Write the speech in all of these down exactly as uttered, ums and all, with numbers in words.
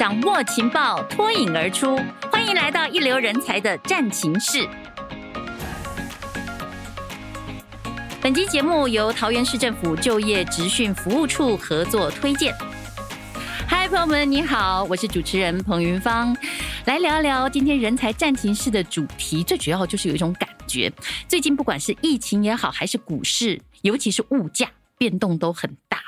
掌握情报，脱颖而出。欢迎来到一流人才的战情室。本集节目由桃园市政府就业职训服务处合作推荐。嗨，朋友们，你好，我是主持人彭云芳，来聊聊今天人才战情室的主题。最主要就是有一种感觉，最近不管是疫情也好，还是股市，尤其是物价变动都很大，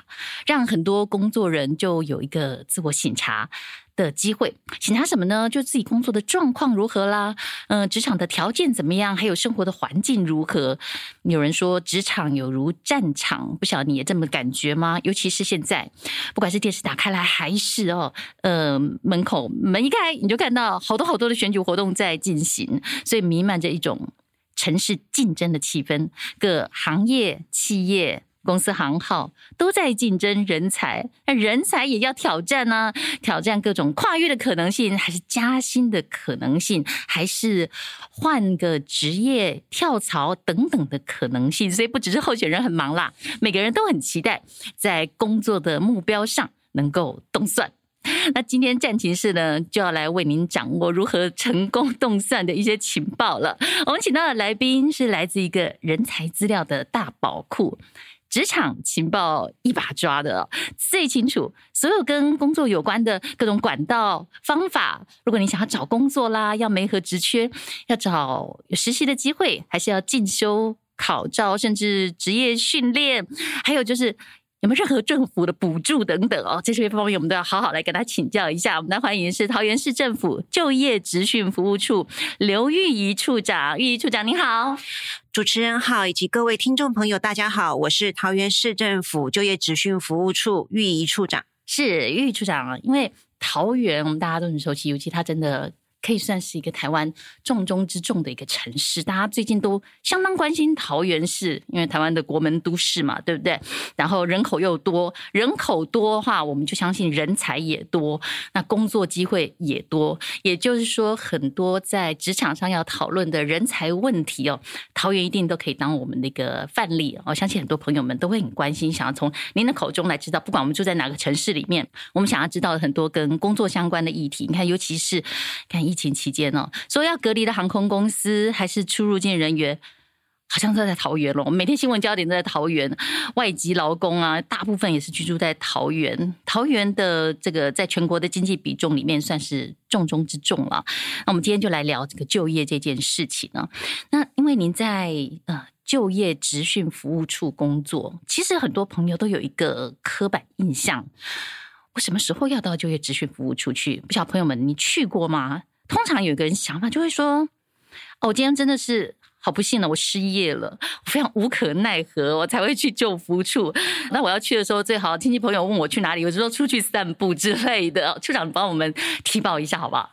让很多工作人就有一个自我省察的机会。省察什么呢？就自己工作的状况如何啦，呃、职场的条件怎么样，还有生活的环境如何。有人说职场有如战场，不晓得你也这么感觉吗？尤其是现在，不管是电视打开来，还是哦，呃，门口门一开，你就看到好多好多的选举活动在进行，所以弥漫着一种城市竞争的气氛，各行业、企业、公司行号都在竞争人才，那人才也要挑战啊，挑战各种跨越的可能性，还是加薪的可能性，还是换个职业、跳槽等等的可能性。所以不只是候选人很忙啦，每个人都很期待在工作的目标上能够动算。那今天战情室呢，就要来为您掌握如何成功动算的一些情报了。我们请到的来宾是来自一个人才资料的大宝库，职场情报一把抓的最清楚，所有跟工作有关的各种管道方法。如果你想要找工作啦，要媒合职缺，要找实习的机会，还是要进修考照，甚至职业训练，还有就是有没有任何政府的补助等等哦，这些方面我们都要好好来跟他请教一下。我们来欢迎是桃园市政府就业职训服务处刘玉仪处长。玉仪处长您好。主持人好，以及各位听众朋友大家好，我是桃园市政府就业职训服务处玉仪处长。是玉仪处长，因为桃园我们大家都很熟悉，尤其他真的可以算是一个台湾重中之重的一个城市，大家最近都相当关心桃园市，因为台湾的国门都市嘛，对不对？然后人口又多，人口多的话，我们就相信人才也多，那工作机会也多，也就是说，很多在职场上要讨论的人才问题哦，桃园一定都可以当我们的一个范例。我相信很多朋友们都会很关心，想要从您的口中来知道，不管我们住在哪个城市里面，我们想要知道很多跟工作相关的议题。你看，尤其是看一。疫情期间哦，所以要隔离的航空公司还是出入境人员，好像都在桃园了。我们每天新闻焦点都在桃园，外籍劳工啊，大部分也是居住在桃园。桃园的这个在全国的经济比重里面算是重中之重了。那我们今天就来聊这个就业这件事情呢。那因为您在呃就业职训服务处工作，其实很多朋友都有一个刻板印象：我什么时候要到就业职训服务处去？不晓得朋友们，你去过吗？通常有一个人想法就会说，哦，我今天真的是好不幸了，我失业了，我非常无可奈何，我才会去就服务处。那我要去的时候，最好亲戚朋友问我去哪里，我就说出去散步之类的。处长帮我们提报一下好不好？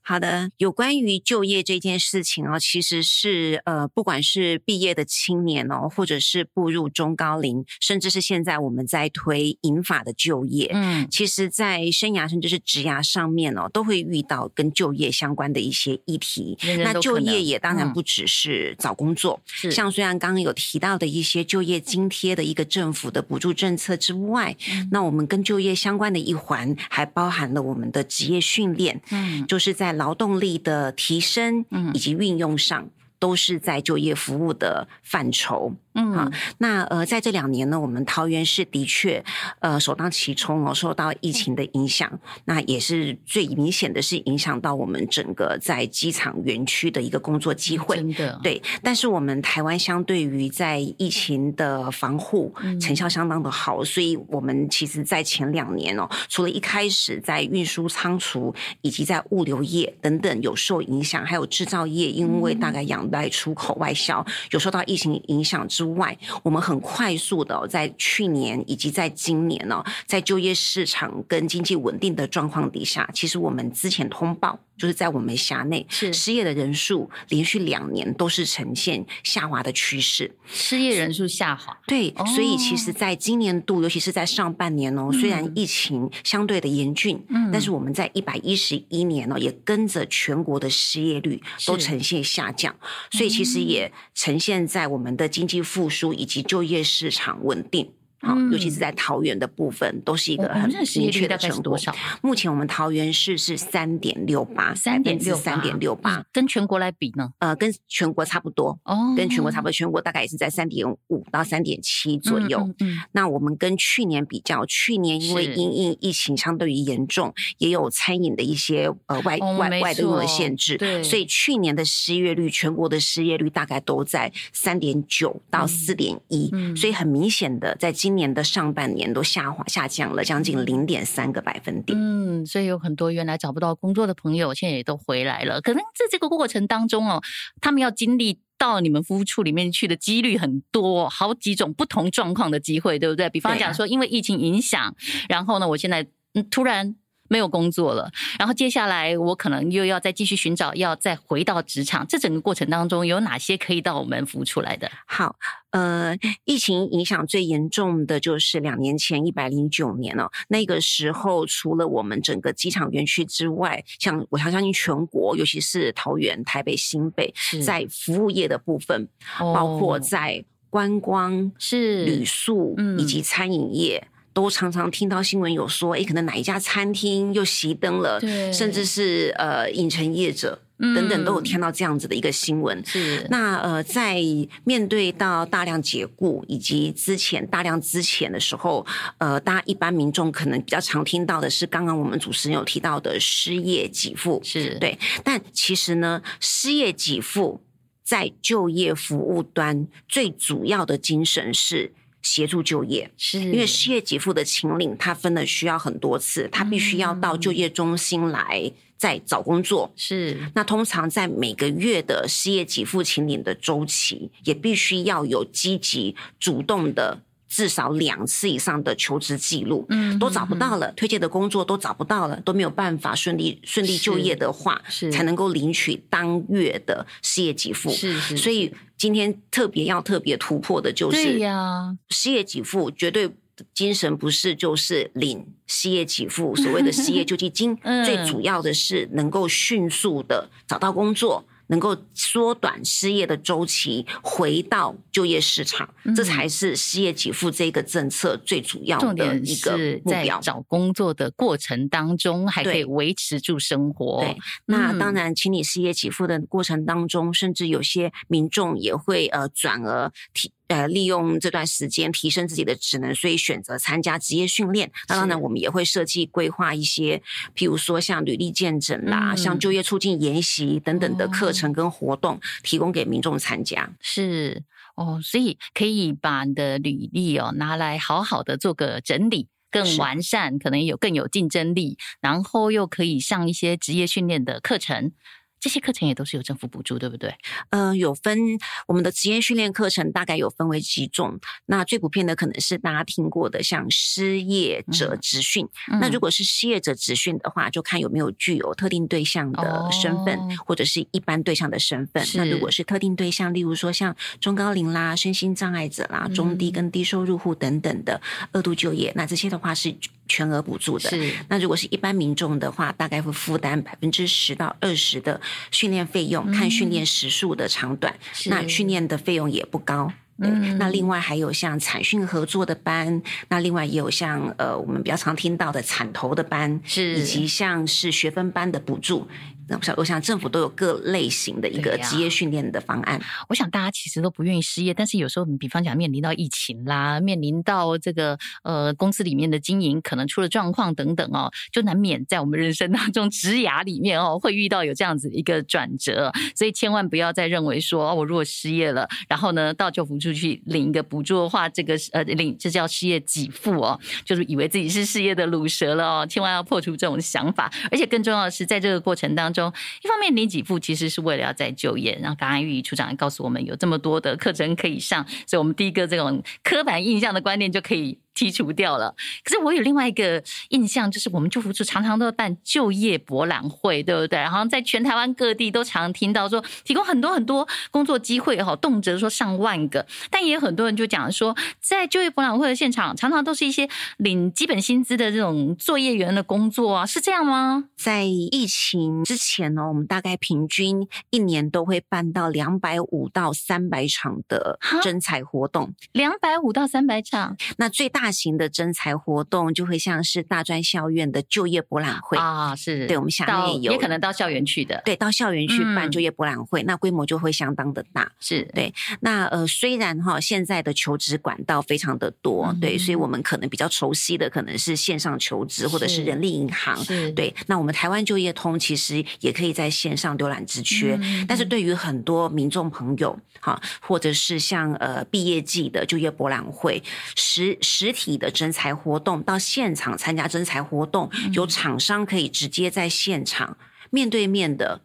好的，有关于就业这件事情哦，其实是呃，不管是毕业的青年哦，或者是步入中高龄，甚至是现在我们在推银发的就业，嗯，其实在生涯甚至是职涯上面哦，都会遇到跟就业相关的一些议题。那就业也当然不只是找工作，嗯，像虽然刚刚有提到的一些就业津贴的一个政府的补助政策之外，嗯，那我们跟就业相关的一环还包含了我们的职业训练，嗯，就就是在劳动力的提升以及运用上，嗯，都是在就业服务的范畴。嗯，啊，那呃，在这两年呢，我们桃园市的确呃首当其冲哦，受到疫情的影响，嗯，那也是最明显的是影响到我们整个在机场园区的一个工作机会。真的，对。但是我们台湾相对于在疫情的防护，嗯，成效相当的好，所以我们其实在前两年哦，除了一开始在运输仓储以及在物流业等等有受影响，还有制造业因为大概仰赖出口外销，嗯，有受到疫情影响之外。外，我们很快速的，哦，在去年以及在今年，哦，在就业市场跟经济稳定的状况底下，其实我们之前通报就是在我们辖内失业的人数连续两年都是呈现下滑的趋势，失业人数下滑。对，哦，所以其实在今年度，尤其是在上半年哦，虽然疫情相对的严峻，嗯，但是我们在一百一十一年哦，也跟着全国的失业率都呈现下降，所以其实也呈现在我们的经济复苏以及就业市场稳定好、嗯，尤其是在桃园的部分，都是一个很明确的成果。目前我们桃园市是 三点六八 百分之三点六八 跟全国来比呢？呃，跟全国差不多、哦、跟全国差不多，全国大概也是在 三点五到三点七 左右、嗯嗯嗯、那我们跟去年比较，去年因为因应疫情相对于严重，也有餐饮的一些、呃、外、哦、外外的限制，所以去年的失业率，全国的失业率大概都在 三点九到四点一、嗯、所以很明显的在今今年的上半年都下滑下降了将近 零点三个百分点。嗯，所以有很多原来找不到工作的朋友现在也都回来了，可能在这个过程当中哦，他们要经历到你们服务处里面去的几率很多，好几种不同状况的机会，对不对？比方讲说因为疫情影响、啊、然后呢我现在、嗯、突然没有工作了，然后接下来我可能又要再继续寻找，要再回到职场，这整个过程当中有哪些可以到我们服务处来的？好，呃，疫情影响最严重的就是两年前一百零九年哦，那个时候除了我们整个机场园区之外，像我相信全国，尤其是桃园、台北、新北，在服务业的部分，哦、包括在观光、是旅宿、嗯、以及餐饮业。都常常听到新闻有说，哎，可能哪一家餐厅又熄灯了，甚至是呃，饮城业者。等等都有听到这样子的一个新闻、嗯、那呃，在面对到大量解雇以及之前大量之前的时候，呃，大家一般民众可能比较常听到的是刚刚我们主持人有提到的失业给付，是对，但其实呢失业给付在就业服务端最主要的精神是协助就业，是因为失业给付的请领它分了需要很多次，它必须要到就业中心来再找工作，是那通常在每个月的失业给付请领的周期也必须要有积极主动的至少两次以上的求职记录，嗯，都找不到了，推荐的工作都找不到了，都没有办法顺利顺利就业的话，才能够领取当月的失业给付。是是，所以今天特别要特别突破的就是，对呀，失业给付绝对精神不是就是领失业给付，所谓的失业救济金，最主要的是能够迅速的找到工作。能够缩短失业的周期，回到就业市场、嗯、这才是失业给付这个政策最主要的一个目标。重点是在找工作的过程当中还可以维持住生活。对，那当然请你失业给付的过程当中、嗯、甚至有些民众也会呃转而提呃，利用这段时间提升自己的职能，所以选择参加职业训练。那当然我们也会设计规划一些譬如说像履历健诊啦、嗯、像就业促进研习等等的课程跟活动、哦、提供给民众参加。是哦，所以可以把你的履历哦拿来好好的做个整理，更完善，可能有更有竞争力，然后又可以上一些职业训练的课程。这些课程也都是有政府补助，对不对？呃，有分，我们的职业训练课程大概有分为几种。那最普遍的可能是大家听过的，像失业者职训、嗯嗯。那如果是失业者职训的话，就看有没有具有特定对象的身份，哦、或者是一般对象的身份。那如果是特定对象，例如说像中高龄啦、身心障碍者啦、中低跟低收入户等等的、嗯、二度就业，那这些的话是全额补助的。那如果是一般民众的话，大概会负担 百分之十到百分之二十 的训练费用，看训练时数的长短、嗯、那训练的费用也不高。对，那另外还有像产训合作的班，那另外也有像呃我们比较常听到的产投的班，是以及像是学分班的补助。那我想政府都有各类型的一个职业训练的方案、啊、我想大家其实都不愿意失业，但是有时候比方讲面临到疫情啦，面临到这个呃公司里面的经营可能出了状况等等哦，就难免在我们人生当中职涯里面哦会遇到有这样子一个转折，所以千万不要再认为说、哦、我如果失业了，然后呢到就服出去领一个补助的话，这个呃领这叫失业给付哦，就是以为自己是失业的乳蛇了哦，千万要破除这种想法。而且更重要的是在这个过程当中，一方面领给付其实是为了要再就业，然后刚刚玉仪处长也告诉我们有这么多的课程可以上，所以我们第一个这种刻板印象的观念就可以剔除掉了。可是我有另外一个印象，就是我们就服处常常都办就业博览会，对不对？然后在全台湾各地都常听到说提供很多很多工作机会，动辄说上万个，但也有很多人就讲说在就业博览会的现场常常都是一些领基本薪资的这种作业员的工作啊，是这样吗？在疫情之前呢，我们大概平均一年都会办到两百五到三百场的征才活动。两百五到三百场，那最大型的征才活动就会像是大专校院的就业博览会啊，是对我们辖内有，也可能到校园去的，对，到校园去办就业博览会、嗯、那规模就会相当的大，是对。那呃，虽然哈现在的求职管道非常的多、嗯，对，所以我们可能比较熟悉的可能是线上求职或者是人力银行，对。那我们台湾就业通其实也可以在线上浏览职缺、嗯，但是对于很多民众朋友哈，或者是像呃毕业季的就业博览会、实实体的征才活动，到现场参加征才活动，嗯、有厂商可以直接在现场面对面的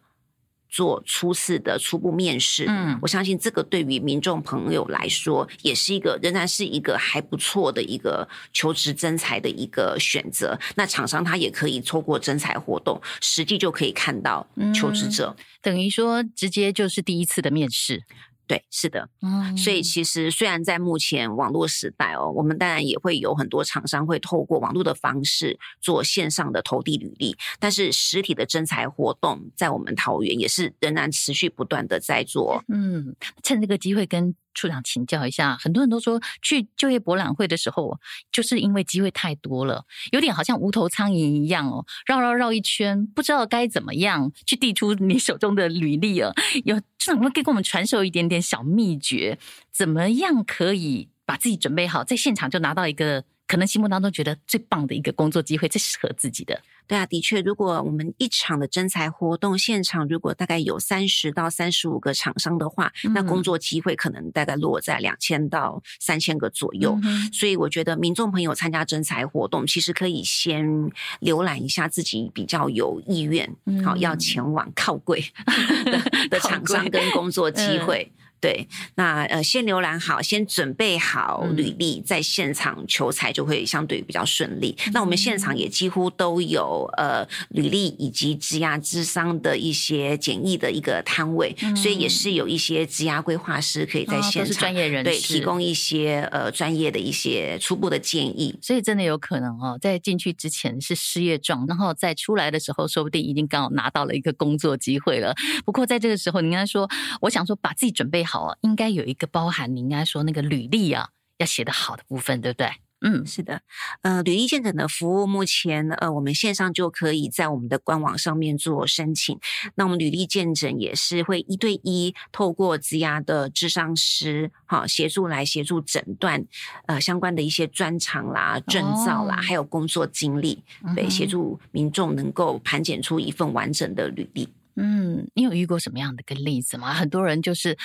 做初次的初步面试，嗯，我相信这个对于民众朋友来说，也是一个仍然是一个还不错的一个求职征才的一个选择。那厂商他也可以透过征才活动，实际就可以看到求职者，嗯，等于说直接就是第一次的面试。对，是的，嗯，所以其实虽然在目前网络时代哦，我们当然也会有很多厂商会透过网络的方式做线上的投递履历，但是实体的征才活动在我们桃园也是仍然持续不断的在做。嗯，趁这个机会跟处长请教一下，很多人都说去就业博览会的时候，就是因为机会太多了，有点好像无头苍蝇一样哦，绕绕绕一圈，不知道该怎么样去递出你手中的履历啊。有处长，可不可以给我们传授一点点小秘诀，怎么样可以把自己准备好，在现场就拿到一个可能心目当中觉得最棒的一个工作机会，最适合自己的？对啊，的确，如果我们一场的征才活动现场如果大概有三十到三十五个厂商的话，嗯，那工作机会可能大概落在两千到三千个左右，嗯，所以我觉得民众朋友参加征才活动其实可以先浏览一下自己比较有意愿，嗯，好要前往靠柜 的, 的厂商跟工作机会对，那呃，先浏览好，先准备好履历，嗯，在现场求才就会相对比较顺利，嗯。那我们现场也几乎都有呃履历以及职涯咨商的一些简易的一个摊位，嗯，所以也是有一些职涯规划师可以在现场，哦，都是专业人士，对，提供一些呃专业的一些初步的建议。所以真的有可能哦，在进去之前是失业状，然后在出来的时候，说不定已经刚好拿到了一个工作机会了。不过在这个时候，你应该说，我想说把自己准备好。应该有一个包含你应该说那个履历啊要写得好的部分，对不对？嗯，是的，呃，履历健诊的服务目前呃，我们线上就可以在我们的官网上面做申请。那我们履历健诊也是会一对一透过职涯的咨商师，好，协助来协助诊断呃相关的一些专长啦、证照啦，哦，还有工作经历，对，嗯，协助民众能够盘检出一份完整的履历。嗯，你有遇过什么样的个例子吗？很多人就是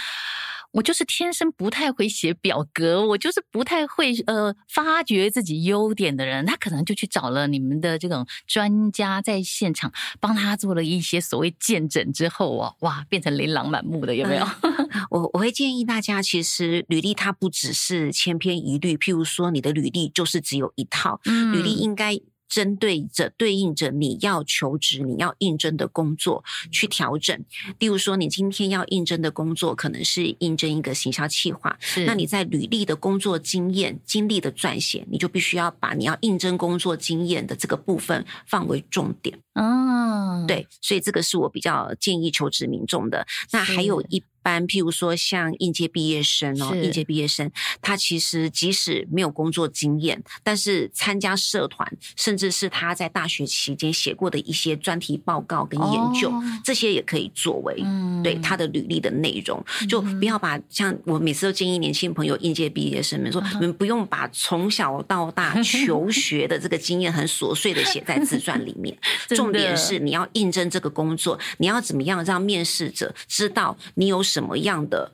我就是天生不太会写表格，我就是不太会呃发掘自己优点的人，他可能就去找了你们的这种专家在现场帮他做了一些所谓健诊之后哦，哇，变成琳琅满目的，有没有？嗯，我我会建议大家，其实履历它不只是千篇一律，譬如说你的履历就是只有一套，嗯，履历应该针对着对应着你要求职你要应征的工作去调整。例如说你今天要应征的工作可能是应征一个行销企划，那你在履历的工作经验经历的撰写，你就必须要把你要应征工作经验的这个部分放为重点，哦，对，所以这个是我比较建议求职民众的。那还有一般譬如说像应届毕业生哦，应届毕业生他其实即使没有工作经验，但是参加社团，甚至是他在大学期间写过的一些专题报告跟研究，哦，这些也可以作为，嗯，对他的履历的内容，就不要把，像我每次都建议年轻朋友应届毕业生们说，嗯，你们不用把从小到大求学的这个经验很琐碎的写在自传里面重点是你要应征这个工作，你要怎么样让面试者知道你有什么样的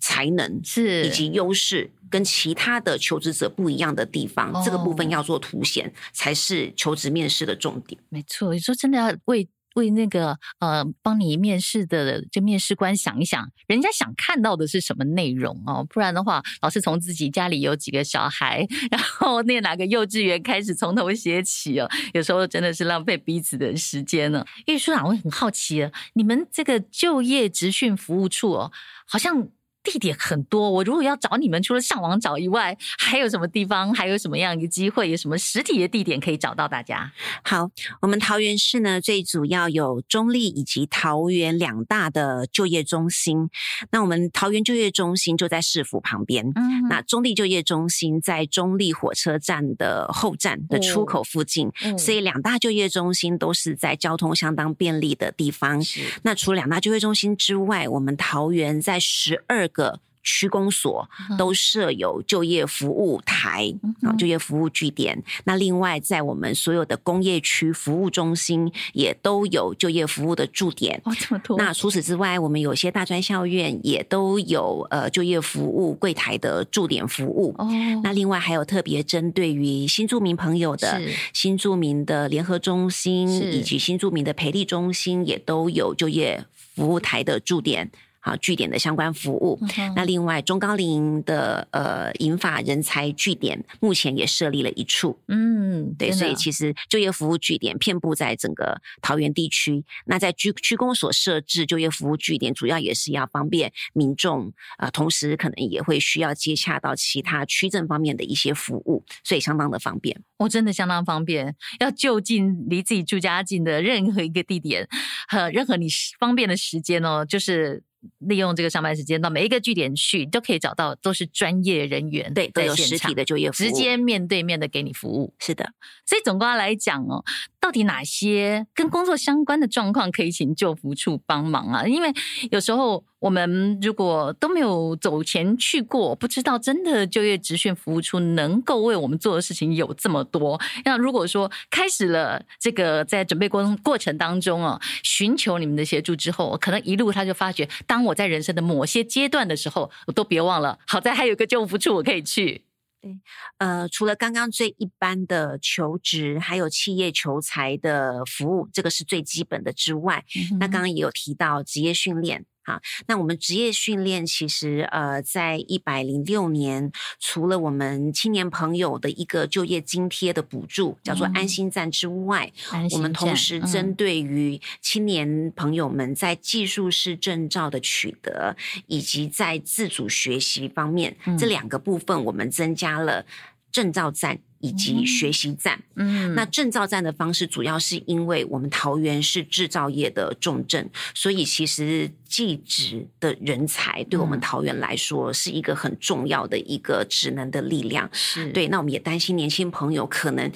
才能以及优势，跟其他的求职者不一样的地方，哦，这个部分要做凸显才是求职面试的重点。没错，你说真的要为为那个呃帮你面试的这面试官想一想，人家想看到的是什么内容哦，不然的话，老是从自己家里有几个小孩，然后念哪个幼稚园开始从头写起哦，有时候真的是浪费彼此的时间呢。玉书长，我很好奇了，你们这个就业职训服务处哦，好像地点很多，我如果要找你们，除了上网找以外，还有什么地方，还有什么样一个机会，有什么实体的地点可以找到大家？好，我们桃园市呢，最主要有中立以及桃园两大的就业中心。那我们桃园就业中心就在市府旁边，嗯，那中立就业中心在中立火车站的后站的出口附近，嗯，所以两大就业中心都是在交通相当便利的地方。那除了两大就业中心之外，我们桃园在十二个区公所都设有就业服务台，嗯，就业服务据点。那另外在我们所有的工业区服务中心也都有就业服务的驻点，哦，这么多。那除此之外，我们有些大专校院也都有呃就业服务柜台的驻点服务，哦，那另外还有特别针对于新住民朋友的新住民的联合中心以及新住民的培力中心也都有就业服务台的驻点啊，据点的相关服务。嗯，那另外中高龄的呃银发人才据点目前也设立了一处，嗯，对，所以其实就业服务据点遍布在整个桃园地区。那在区区公所设置就业服务据点，主要也是要方便民众啊，呃，同时可能也会需要接洽到其他区政方面的一些服务，所以相当的方便。哦，真的相当方便，要就近离自己住家近的任何一个地点和任何你方便的时间哦，就是利用这个上班时间到每一个据点去，都可以找到都是专业人员，对，都有实体的就业服务，直接面对面的给你服务。是的，所以总括来讲哦，到底哪些跟工作相关的状况可以请就服处帮忙啊？因为有时候我们如果都没有走前去过，不知道真的就业职训服务处能够为我们做的事情有这么多。那如果说开始了这个在准备过过程当中哦，寻求你们的协助之后，可能一路他就发觉，当我在人生的某些阶段的时候，我都别忘了，好在还有个就服处我可以去。对，呃，除了刚刚最一般的求职，还有企业求才的服务，这个是最基本的之外，嗯，那刚刚也有提到职业训练。好，那我们职业训练其实呃，在一百零六年，除了我们青年朋友的一个就业津贴的补助，叫做安心站之外，嗯，我们同时针对于青年朋友们在技术士证照的取得，嗯，以及在自主学习方面，嗯，这两个部分我们增加了证照站以及学习站，嗯，那证照站的方式主要是因为我们桃园是制造业的重镇，所以其实技职的人才对我们桃园来说是一个很重要的一个职能的力量。是，对，那我们也担心年轻朋友可能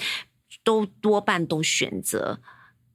都多半都选择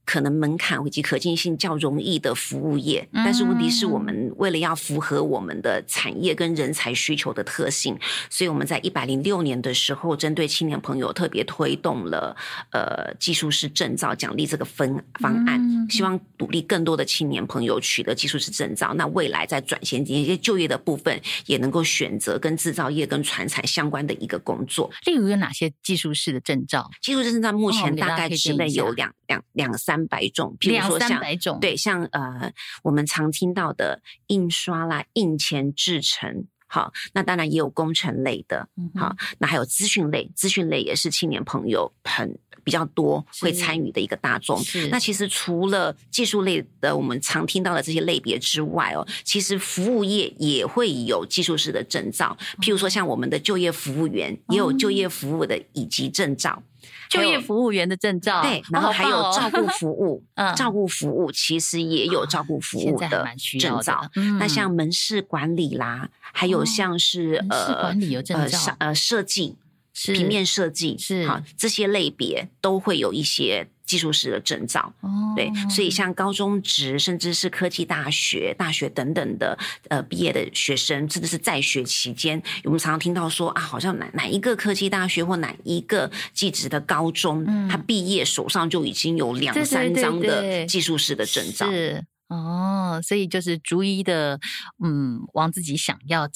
可能门槛以及可进性较容易的服务业，但是问题是我们为了要符合我们的产业跟人才需求的特性，所以我们在一百零六年的时候针对青年朋友特别推动了呃技术士证照奖励这个分方案，希望鼓励更多的青年朋友取得技术士证照，那未来在转衔一些就业的部分也能够选择跟制造业跟传产相关的一个工作。例如有哪些技术士的证照？技术士证照目前大概之内有两两两三三百种，譬如说像两三百种，对，像呃，我们常听到的印刷啦、印前制程，好，那当然也有工程类的，嗯，好，那还有资讯类，资讯类也是青年朋友很比较多会参与的一个大众。那其实除了技术类的我们常听到的这些类别之外哦，其实服务业也会有技术士的证照，譬如说像我们的就业服务员，哦，也有就业服务的以及证照。就业服务员的证照，对，然后还有照顾服务，哦，照顾服务其实也有照顾服务的证照，嗯，那像门市管理啦，还有像是，哦，呃门市管理有证照，呃呃设计，平面设计，是，好，这些类别都会有一些技术士的证照，哦，对，所以像高中职甚至是科技大学、大学等等的呃毕业的学生，甚至是在学期间，我们常常听到说啊，好像哪哪一个科技大学或哪一个技职的高中，嗯，他毕业手上就已经有两三张的技术士的证照，是，哦，所以就是逐一的嗯往自己想要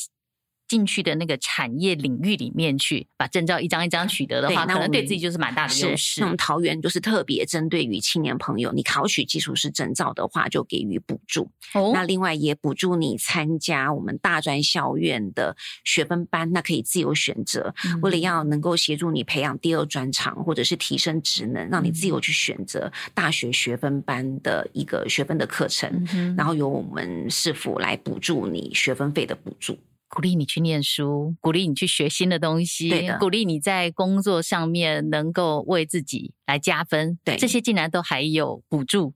进去的那个产业领域里面去，把证照一张一张取得的话，可能对自己就是蛮大的优势。那我们桃园就是特别针对于青年朋友，你考取技术师证照的话，就给予补助。哦，那另外也补助你参加我们大专校院的学分班，那可以自由选择。嗯，为了要能够协助你培养第二专长或者是提升职能，让你自由去选择大学学分班的一个学分的课程，嗯，然后由我们市府来补助你学分费的补助。鼓励你去念书，鼓励你去学新的东西，对的，鼓励你在工作上面能够为自己来加分，对，这些竟然都还有补助。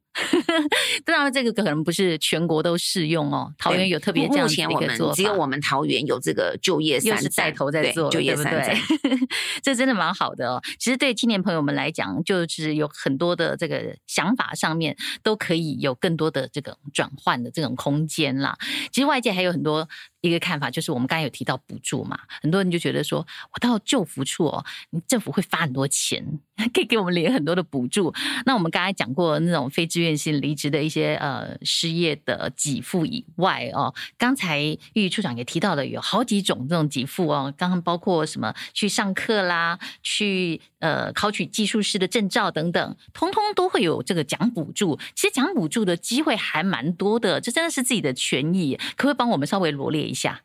当然这个可能不是全国都适用哦，桃园有特别这样的一个做法，只有我们桃园有这个就业三站，又是带头在做，对，就业三站，对不对？这真的蛮好的哦。其实对青年朋友们来讲，就是有很多的这个想法上面都可以有更多的这个转换的这种空间啦。其实外界还有很多一个看法，就是我们刚才有提到补助嘛，很多人就觉得说我到就服处哦，政府会发很多钱，可以给我们领很多的补助。那我们刚才讲过那种非自愿性离职的一些呃失业的给付以外哦，刚才玉处长也提到了有好几种这种给付哦，刚刚包括什么去上课啦，去呃考取技术师的证照等等，通通都会有这个奖补助。其实奖补助的机会还蛮多的，这真的是自己的权益，可不可以帮我们稍微罗列一下？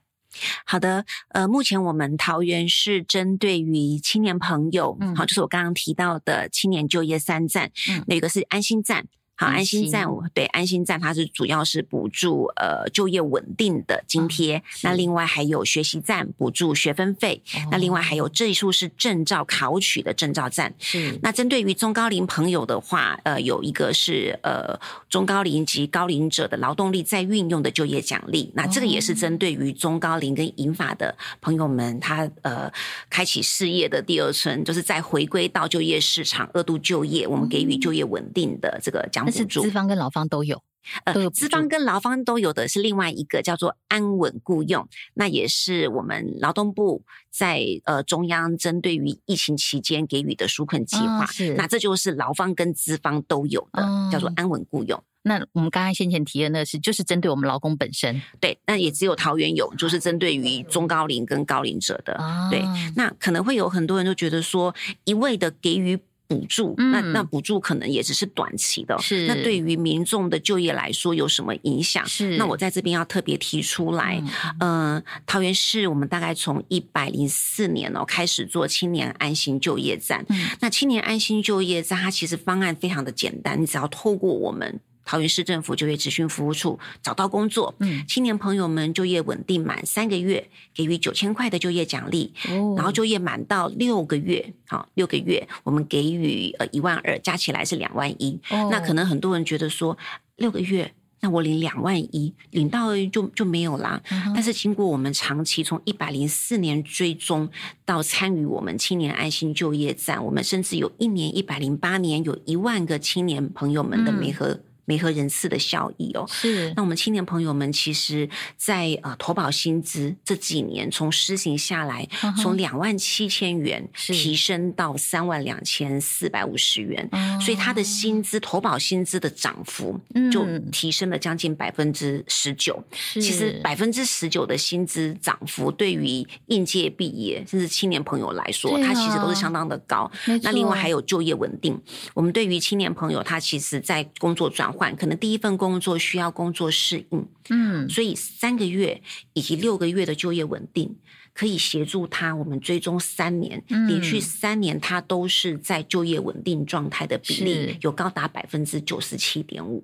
好的，呃，目前我们桃园是针对于青年朋友，嗯，好，就是我刚刚提到的青年就业三站，嗯，有一个是安心站。好，安心站，对，安心站它是主要是补助呃就业稳定的津贴，哦，那另外还有学习站补助学分费，哦，那另外还有技术师证照考取的证照站。是，那针对于中高龄朋友的话，呃，有一个是呃中高龄及高龄者的劳动力再运用的就业奖励，那这个也是针对于中高龄跟银发的朋友们，他呃开启事业的第二春，就是再回归到就业市场，二度就业，我们给予就业稳定的这个奖励。但是资方跟劳方都有，呃，资方跟劳方都有的是另外一个叫做安稳雇用，那也是我们劳动部在呃中央针对于疫情期间给予的纾困计划，哦，那这就是劳方跟资方都有的，哦，叫做安稳雇用。那我们刚才先前提的那是就是针对我们劳工本身，对，那也只有桃园有，就是针对于中高龄跟高龄者的，哦，对，那可能会有很多人都觉得说一味的给予补助，那那补助可能也只是短期的，是，那对于民众的就业来说有什么影响？是，那我在这边要特别提出来，嗯，呃，桃园市我们大概从一百零四年哦开始做青年安心就业站，嗯，那青年安心就业站它其实方案非常的简单，你只要透过我们桃园市政府就业职训服务处找到工作，嗯，青年朋友们就业稳定满三个月，给予九千块的就业奖励，哦，然后就业满到六个月，好，六个月我们给予呃一万二，加起来是两万一。那可能很多人觉得说六个月，那我领两万一，领到就就没有啦。嗯，但是经过我们长期从一百零四年追踪到参与我们青年安心就业站，我们甚至有一年一百零八年有一万个青年朋友们的媒合。嗯媒合人次的效益哦，是。那我们青年朋友们其实在呃投保薪资这几年从施行下来，uh -huh. 从两万七千元提升到三万两千四百五十元，uh -huh. 所以他的薪资投保薪资的涨幅就提升了将近百分之十九。其实百分之十九的薪资涨幅对于应届毕业甚至青年朋友来说，他、啊、其实都是相当的高。那另外还有就业稳定，我们对于青年朋友他其实在工作转换。可能第一份工作需要工作适应，嗯，所以三个月以及六个月的就业稳定可以协助他，我们追踪三年，连续三年他都是在就业稳定状态的比例有高达 百分之九十七点五，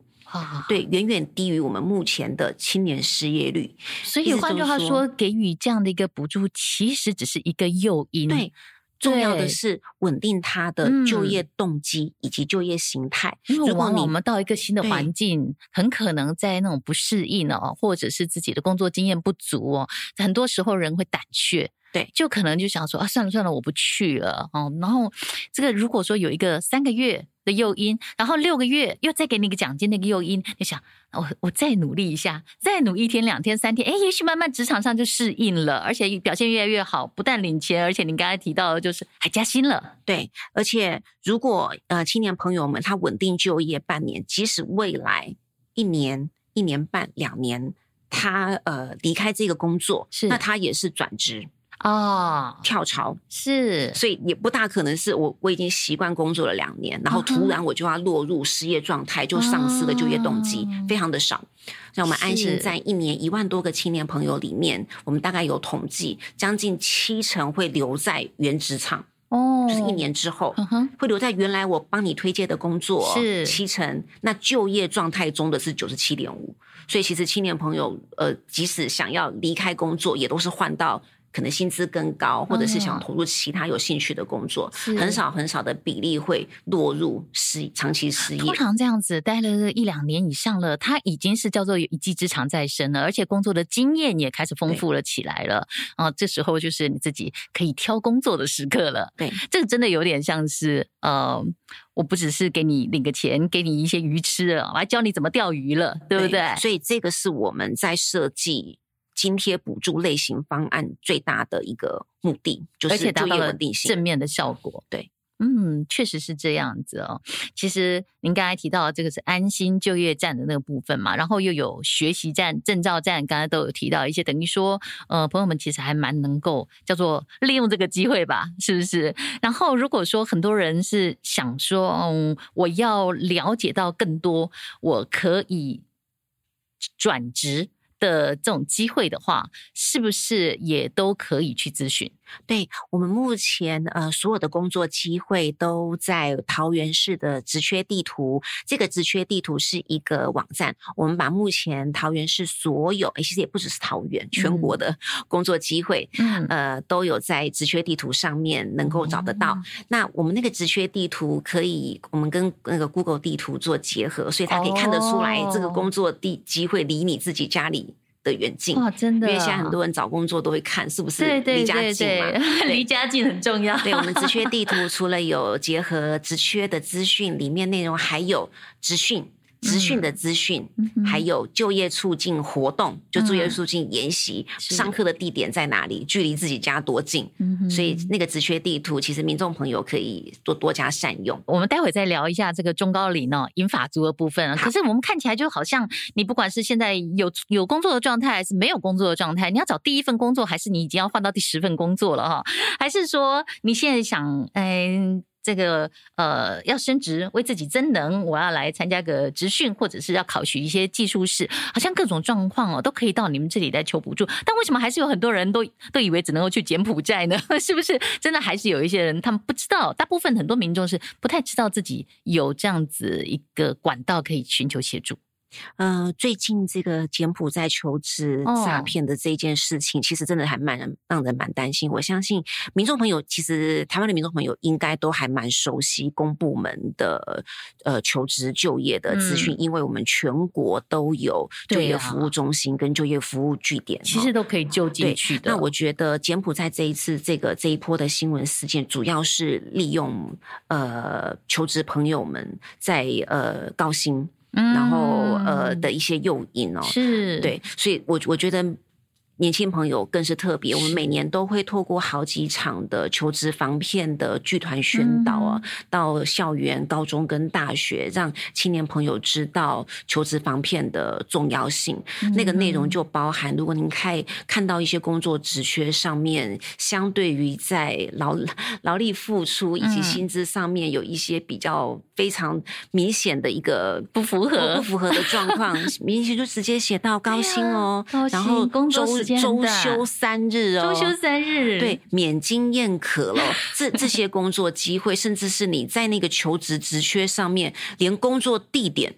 对，远远低于我们目前的青年失业率。所以换句话说，给予这样的一个补助其实只是一个诱因，对，重要的是稳定他的就业动机以及就业形态。嗯，如果我们到一个新的环境，很可能在那种不适应哦，或者是自己的工作经验不足哦，很多时候人会胆怯。对，就可能就想说啊，算了算了，我不去了哦。然后这个如果说有一个三个月的诱因，然后六个月又再给你一个奖金那个诱因，你想我我再努力一下，再努一天两天三天，哎，也许慢慢职场上就适应了，而且表现越来越好，不但领钱，而且你刚才提到的就是还加薪了。对，而且如果呃青年朋友们他稳定就业半年，即使未来一年、一年半、两年。他呃离开这个工作，是那他也是转职。哦，跳槽是，所以也不大可能是我我已经习惯工作了两年，然后突然我就要落入失业状态，就丧失了就业动机，哦、非常的少。让我们安心在一年一万多个青年朋友里面，我们大概有统计，将近七成会留在原职场。哦，就是一年之后、嗯、会留在原来我帮你推荐的工作是七成，那就业状态中的是 九十七点五， 所以其实青年朋友呃，即使想要离开工作，也都是换到可能薪资更高，或者是想投入其他有兴趣的工作、嗯、很少很少的比例会落入失长期失业。通常这样子待了一两年以上了，他已经是叫做有一技之长在身了，而且工作的经验也开始丰富了起来了、啊、这时候就是你自己可以挑工作的时刻了。对，这个真的有点像是呃，我不只是给你领个钱，给你一些鱼吃了，我还教你怎么钓鱼了，对不 对, 对？所以这个是我们在设计津贴补助类型方案最大的一个目的，就是就业稳定性，而且达到了正面的效果。对，嗯，确实是这样子哦。其实您刚才提到这个是安心就业站的那个部分嘛，然后又有学习站、证照站，刚才都有提到一些，等于说呃，朋友们其实还蛮能够叫做利用这个机会吧，是不是？然后如果说很多人是想说，嗯，我要了解到更多，我可以转职的这种机会的话，是不是也都可以去咨询？对，我们目前呃所有的工作机会都在桃园市的职缺地图，这个职缺地图是一个网站，我们把目前桃园市所有，其实也不只是桃园，全国的工作机会、嗯、呃都有在职缺地图上面能够找得到、嗯、那我们那个职缺地图可以我们跟那个 Google 地图做结合，所以它可以看得出来这个工作地机会离你自己家里的远近、哦、真的，因为现在很多人找工作都会看是不是离家近嘛，对对对对，离家近很重要。对，我们职缺地图除了有结合职缺的资讯里面内容，还有职训职训的资讯、嗯、还有就业促进活动、嗯、就就业促进研习、嗯、上课的地点在哪里，距离自己家多近、嗯、所以那个职缺地图其实民众朋友可以多多加善用。我们待会再聊一下这个中高龄哦银发族的部分、啊、可是我们看起来就好像你不管是现在有有工作的状态还是没有工作的状态，你要找第一份工作还是你已经要换到第十份工作了、哦、还是说你现在想嗯、哎这个呃，要升职，为自己增能，我要来参加个职训，或者是要考取一些技术士，好像各种状况哦，都可以到你们这里来求补助。但为什么还是有很多人都都以为只能够去柬埔寨呢？是不是真的还是有一些人他们不知道？大部分很多民众是不太知道自己有这样子一个管道可以寻求协助。呃，最近这个柬埔寨求职诈骗的这件事情、哦、其实真的还蛮让人蛮担心。我相信民众朋友，其实台湾的民众朋友应该都还蛮熟悉公部门的呃求职就业的资讯、嗯、因为我们全国都有就业服务中心跟就业服务据点、啊哦、其实都可以就进去的。那我觉得柬埔寨这一次这个这一波的新闻事件，主要是利用呃求职朋友们在呃高薪然后呃的一些诱因哦，是对，所以我我觉得年轻朋友更是特别，我们每年都会透过好几场的求职防骗的剧团宣导啊，嗯、到校园、高中跟大学，让青年朋友知道求职防骗的重要性。嗯、那个内容就包含，如果您看看到一些工作职缺上面，相对于在劳劳力付出以及薪资上面有一些比较非常明显的一个不符合不符合的状况，明显就直接写到高薪哦，哎、然后工作时。周休三日哦，周休三日，对，免经验可了。这这些工作机会，甚至是你在那个求职职缺上面，连工作地点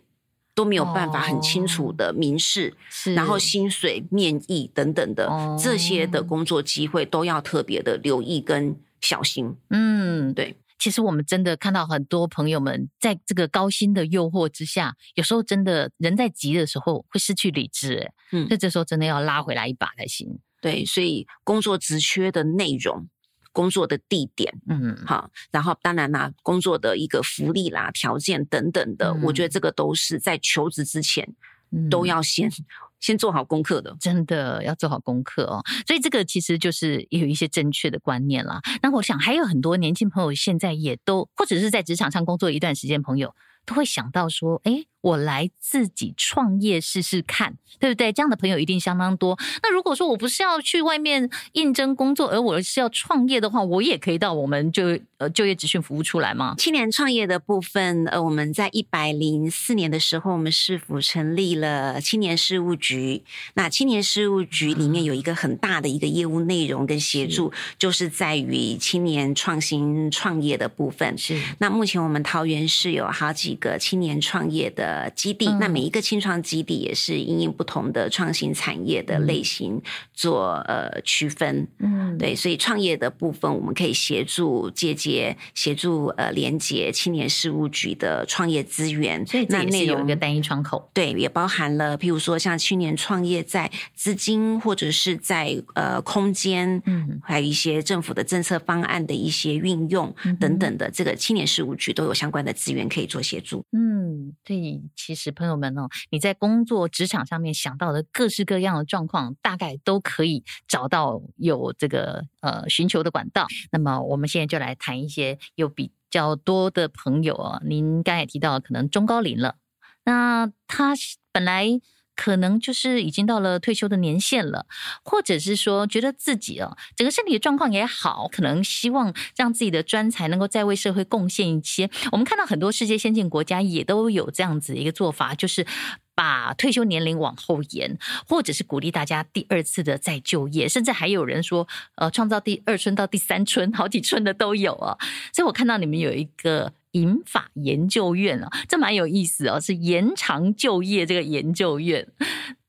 都没有办法很清楚的明示，哦、然后薪水、面议等等的、哦、这些的工作机会，都要特别的留意跟小心。嗯，对。其实我们真的看到很多朋友们在这个高薪的诱惑之下，有时候真的人在急的时候会失去理智，嗯，所以这时候真的要拉回来一把才行。对，所以工作职缺的内容、工作的地点，嗯，好，然后当然啦，工作的一个福利啦、条件等等的，嗯、我觉得这个都是在求职之前、嗯、都要先。先做好功课的，真的要做好功课哦。所以这个其实就是有一些正确的观念啦。那我想还有很多年轻朋友现在也都，或者是在职场上工作一段时间朋友都会想到说，诶，我来自己创业试试看，对不对？这样的朋友一定相当多。那如果说我不是要去外面应征工作，而我是要创业的话，我也可以到我们就呃就业职训服务处来吗？青年创业的部分，呃，我们在一百零四年的时候，我们市府成立了青年事务局。那青年事务局里面有一个很大的一个业务内容跟协助，是就是在于青年创新创业的部分。是。那目前我们桃园市有好几个青年创业的基地，那每一个青创基地也是因应不同的创新产业的类型做呃区分，嗯，对，所以创业的部分我们可以协助接接协助呃连接青年事务局的创业资源，所以这也是有一个单一窗口，对，也包含了譬如说像青年创业在资金或者是在呃空间，嗯，还有一些政府的政策方案的一些运用等等的，这个青年事务局都有相关的资源可以做协助，嗯，对。其实朋友们哦，你在工作职场上面想到的各式各样的状况，大概都可以找到有这个呃寻求的管道。那么我们现在就来谈一些有比较多的朋友哦，您刚才也提到可能中高龄了，那他本来可能就是已经到了退休的年限了，或者是说觉得自己哦，整个身体的状况也好，可能希望让自己的专才能够再为社会贡献一些。我们看到很多世界先进国家也都有这样子一个做法，就是把退休年龄往后延，或者是鼓励大家第二次的再就业，甚至还有人说呃，创造第二春到第三春，好几春的都有哦。所以我看到你们有一个银发研究院哦，这蛮有意思哦，是延长就业这个研究院。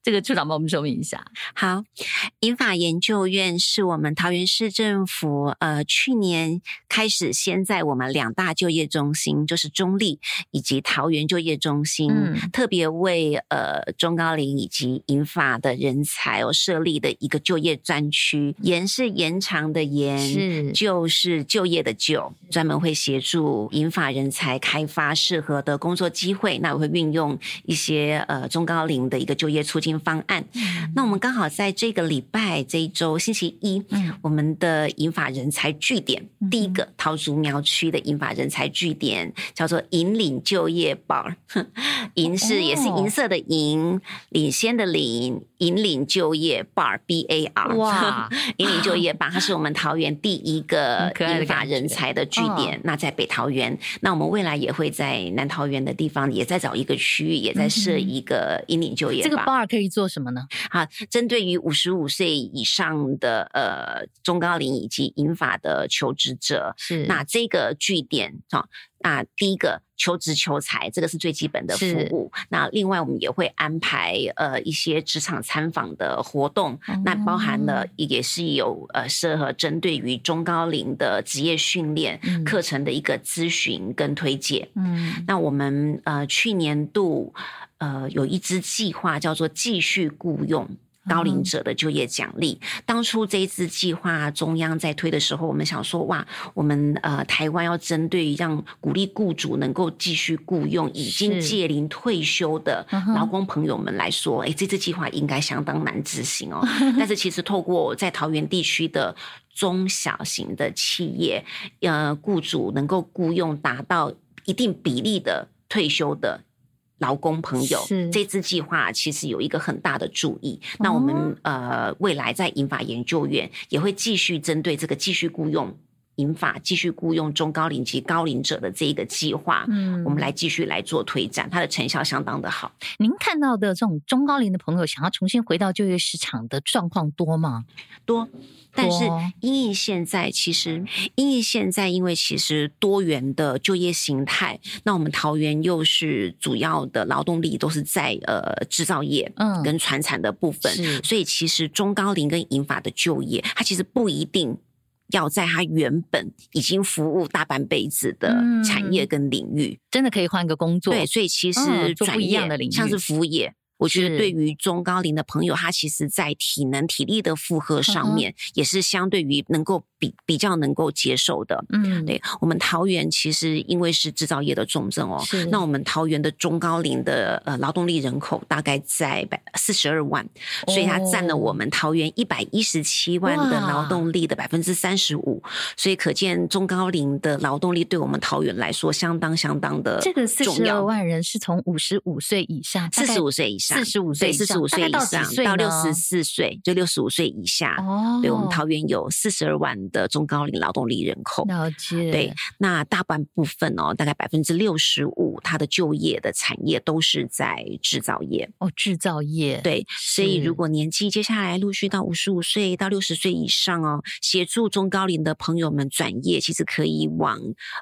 这个处长帮我们说明一下。好，银发研究院是我们桃园市政府呃去年开始先在我们两大就业中心，就是中壢以及桃园就业中心，嗯，特别为呃中高龄以及银发的人才哦设立的一个就业专区。研是延长的研，是就是就业的就，专门会协助银发人才开发适合的工作机会。那我会运用一些呃中高龄的一个就业促进方案。那我们刚好在这个礼拜这一周星期一，嗯，我们的银发人才据点，嗯，第一个桃竹苗区的银发人才据点叫做引领就业宝，银是也是银色的银，领先的领，引领就业 bar B A R， 哇，引领就业 bar， 它是我们桃园第一个银发人才的据点。那在北桃园，哦，那我们未来也会在南桃园的地方也在找一个区域，也在设一个引领就业 bar。这个 bar 可以做什么呢？好，针对于五十五岁以上的呃中高龄以及银发的求职者，是那这个据点啊。哦，那第一个求职求财，这个是最基本的服务。那另外我们也会安排呃一些职场参访的活动，嗯，那包含了也是有呃适合针对于中高龄的职业训练课程的一个咨询跟推介。嗯，那我们呃去年度呃有一支计划叫做继续雇用高龄者的就业奖励。当初这一次计划中央在推的时候，我们想说哇，我们呃台湾要针对让鼓励雇主能够继续雇用已经届龄退休的劳工朋友们来说，哎，这次计划应该相当难执行哦。但是其实透过在桃园地区的中小型的企业，呃，雇主能够雇用达到一定比例的退休的劳工朋友，这次计划其实有一个很大的注意。哦，那我们呃未来在银发研究院也会继续针对这个继续雇用银发、继续雇用中高龄及高龄者的这一个计划，嗯，我们来继续来做推展，它的成效相当的好。您看到的这种中高龄的朋友想要重新回到就业市场的状况多吗？多，但是因应现在其实因应现在因为其实多元的就业形态，那我们桃园又是主要的劳动力都是在呃制造业跟传产的部分，嗯，所以其实中高龄跟银发的就业，它其实不一定要在他原本已经服务大半辈子的产业跟领域，嗯，真的可以换个工作。对，所以其实转业，嗯，不一样的领域，像是服务业，我觉得对于中高龄的朋友，他其实在体能体力的负荷上面，嗯，也是相对于能够比比较能够接受的。嗯，对，我们桃园其实因为是制造业的重镇哦，那我们桃园的中高龄的呃劳动力人口大概在四十二万、哦，所以它占了我们桃园一百一十七万的劳动力的 百分之三十五， 所以可见中高龄的劳动力对我们桃园来说相当相当的重要。这个四十二万人是从五十五岁以上四十五岁以上四十五岁以上四十五岁以上到六十四岁就六十五岁以下，哦，对，我们桃园有四十二万的中高龄劳动力人口。了解。对，那大半部分哦，大概 百分之六十五 它的就业的产业都是在制造业。哦，制造业。对，所以如果年纪接下来陆续到五十五岁到六十岁以上哦，协助中高龄的朋友们转业，其实可以往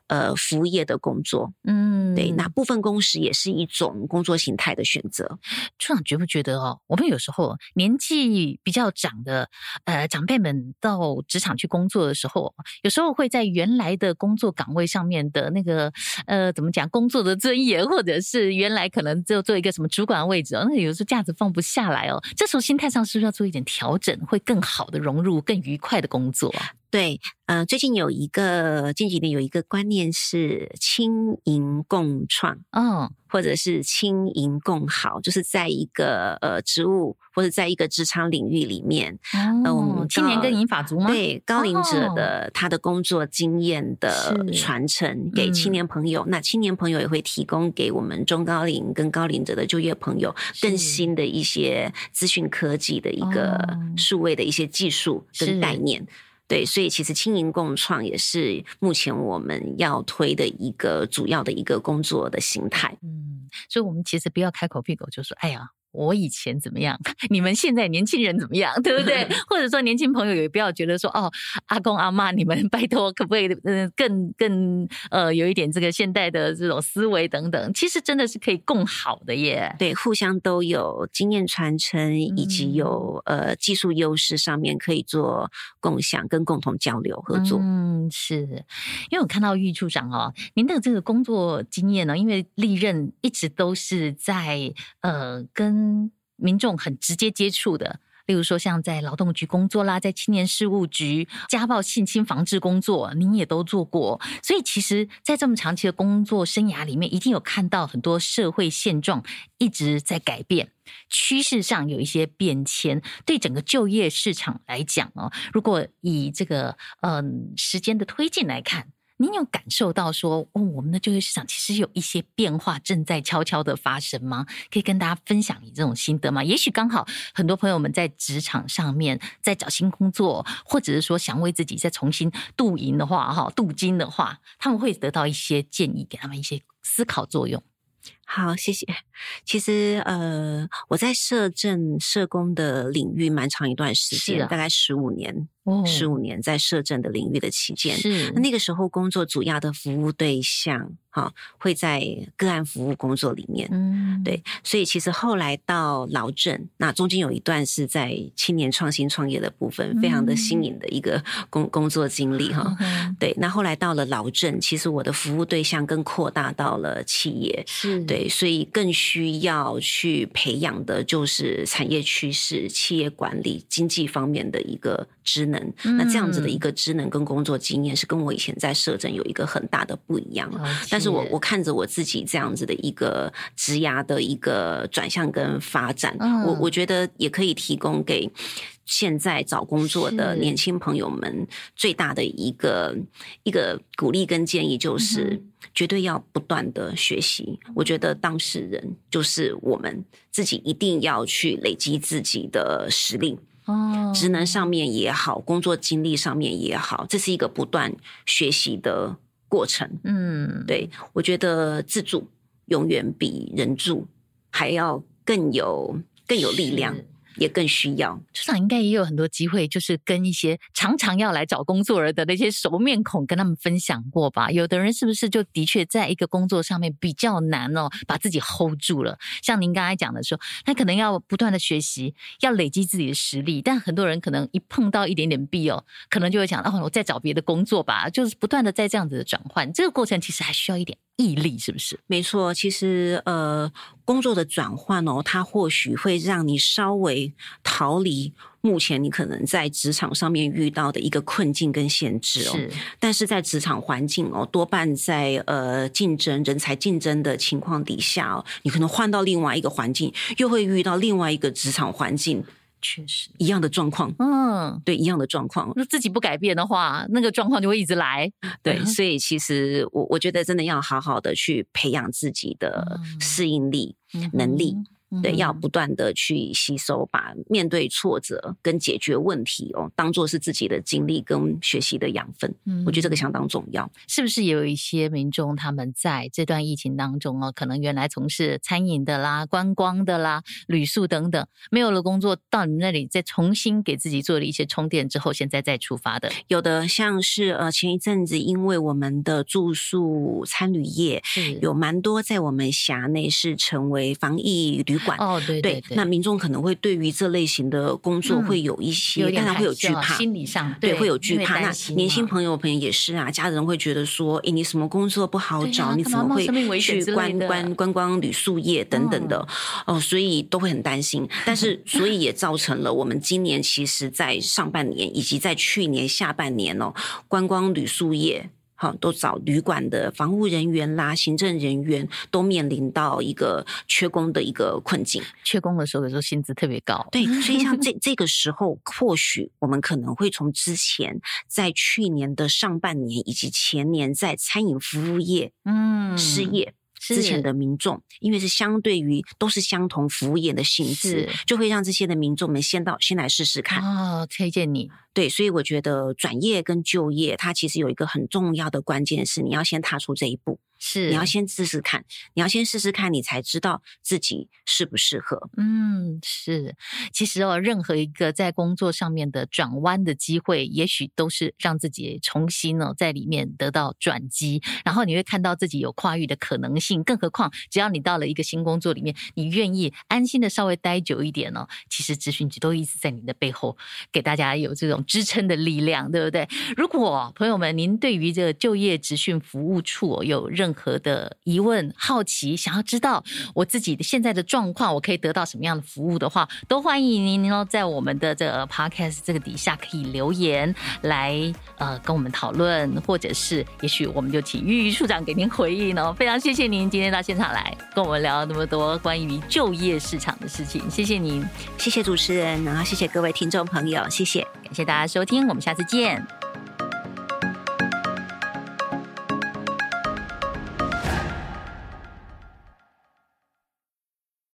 呃服务业的工作。嗯，对，那部分工时也是一种工作形态的选择。处长觉不觉得哦，我们有时候年纪比较长的呃长辈们到职场去工作的时候，有时候会在原来的工作岗位上面的那个呃，怎么讲，工作的尊严，或者是原来可能就做一个什么主管位置哦，那有时候架子放不下来哦，这时候心态上是不是要做一点调整，会更好的融入更愉快的工作啊？对，呃，最近有一个近几年有一个观念是轻盈共创，嗯，或者是轻盈共好，就是在一个呃职务或者在一个职场领域里面，哦，呃，我们青年跟银发族吗？对，高龄者的，哦，他的工作经验的传承给青年朋友，嗯，那青年朋友也会提供给我们中高龄跟高龄者的就业朋友更新的一些资讯科技的一个数位的一些技术跟概念。对，所以其实轻盈共创也是目前我们要推的一个主要的一个工作的形态。嗯，所以我们其实不要开口闭口就说，哎呀，我以前怎么样，你们现在年轻人怎么样，对不对？或者说年轻朋友也不要觉得说，哦，阿公阿嬷，你们拜托可不可以呃更更呃有一点这个现代的这种思维等等，其实真的是可以共好的耶。对，互相都有经验传承，以及有呃技术优势上面可以做共享跟共同交流合作。嗯，是，因为我看到玉处长哦，您的这个工作经验呢，因为历任一直都是在呃跟民众很直接接触的，例如说像在劳动局工作啦，在青年事务局家暴性侵防治工作您也都做过，所以其实在这么长期的工作生涯里面，一定有看到很多社会现状一直在改变，趋势上有一些变迁，对整个就业市场来讲哦，如果以这个嗯时间的推进来看，您有感受到说，哦，我们的就业市场其实有一些变化正在悄悄的发生吗？可以跟大家分享你这种心得吗？也许刚好很多朋友们在职场上面在找新工作，或者是说想为自己再重新镀银的话，镀金的话，他们会得到一些建议，给他们一些思考作用。好，谢谢。其实呃，我在社政社工的领域蛮长一段时间，啊，大概十五年，哦，十五年在社政的领域的期间，是那个时候工作主要的服务对象哈，会在个案服务工作里面，嗯，对，所以其实后来到劳政，那中间有一段是在青年创新创业的部分，非常的新颖的一个工工作经历哈，嗯，对，那后来到了劳政，其实我的服务对象更扩大到了企业，是对。对，所以更需要去培养的就是产业趋势、企业管理、经济方面的一个职能，嗯，那这样子的一个职能跟工作经验是跟我以前在社政有一个很大的不一样，但是我我看着我自己这样子的一个职涯的一个转向跟发展，嗯，我我觉得也可以提供给现在找工作的年轻朋友们最大的一个一个鼓励跟建议，就是绝对要不断的学习，嗯，我觉得当事人就是我们自己一定要去累积自己的实力，哦，职能上面也好，工作经历上面也好，这是一个不断学习的过程。嗯，对，我觉得自助永远比人助还要更有更有力量，也更需要。处长应该也有很多机会，就是跟一些常常要来找工作人的那些熟面孔跟他们分享过吧。有的人是不是就的确在一个工作上面比较难哦，把自己 hold 住了。像您刚才讲的说，他可能要不断的学习，要累积自己的实力。但很多人可能一碰到一点点壁哦，可能就会想，哦，我再找别的工作吧。就是不断的在这样子的转换，这个过程其实还需要一点毅力，是不是？没错，其实呃，工作的转换哦，它或许会让你稍微逃离目前你可能在职场上面遇到的一个困境跟限制哦。是。但是在职场环境哦，多半在呃竞争人才竞争的情况底下哦，你可能换到另外一个环境，又会遇到另外一个职场环境。确实一样的状况，嗯，对，一样的状况。那自己不改变的话，那个状况就会一直来。对，嗯、所以其实我我觉得真的要好好的去培养自己的适应力、嗯、能力。对，要不断的去吸收，把面对挫折跟解决问题哦，当作是自己的经历跟学习的养分、嗯、我觉得这个相当重要。是不是也有一些民众他们在这段疫情当中哦，可能原来从事餐饮的啦、观光的啦、旅宿等等，没有了工作，到你们那里再重新给自己做了一些充电之后，现在再出发的？有的，像是呃前一阵子因为我们的住宿餐旅业有蛮多在我们辖内是成为防疫旅哦，对对 对, 对，那民众可能会对于这类型的工作会有一些，嗯、当然会有惧怕，心理上 对, 对会有惧怕。那年轻朋友朋友也是啊，家人会觉得说，哎，你什么工作不好找，啊、你怎么会去观观观光旅宿业等等的、嗯、哦，所以都会很担心。但是，所以也造成了我们今年其实，在上半年以及在去年下半年哦，观光旅宿业。好，都找旅馆的防护人员啦、行政人员都面临到一个缺工的一个困境。缺工的时候，有时候薪资特别高。对，所以像这这个时候，或许我们可能会从之前在去年的上半年以及前年在餐饮服务业，嗯，失业。之前的民众，因为是相对于都是相同服务业的性质，就会让这些的民众们先到先来试试看哦，推荐你。对，所以我觉得转业跟就业，它其实有一个很重要的关键是，你要先踏出这一步，是你要先试试看，你要先试试看，你才知道自己适不适合。嗯，是。其实哦，任何一个在工作上面的转弯的机会，也许都是让自己重新哦在里面得到转机，然后你会看到自己有跨越的可能性。更何况，只要你到了一个新工作里面，你愿意安心的稍微待久一点哦，其实职训局都一直在你的背后给大家有这种支撑的力量，对不对？如果朋友们您对于这个就业职训服务处有任何的疑问、好奇，想要知道我自己现在的状况，我可以得到什么样的服务的话，都欢迎您哦在我们的这个 podcast 这个底下可以留言来呃跟我们讨论，或者是也许我们就请于于处长给您回应哦。非常谢谢您。今天到现场来跟我们聊了那么多关于就业市场的事情，谢谢您，谢谢主持人，然后谢谢各位听众朋友，谢谢，感谢大家收听，我们下次见。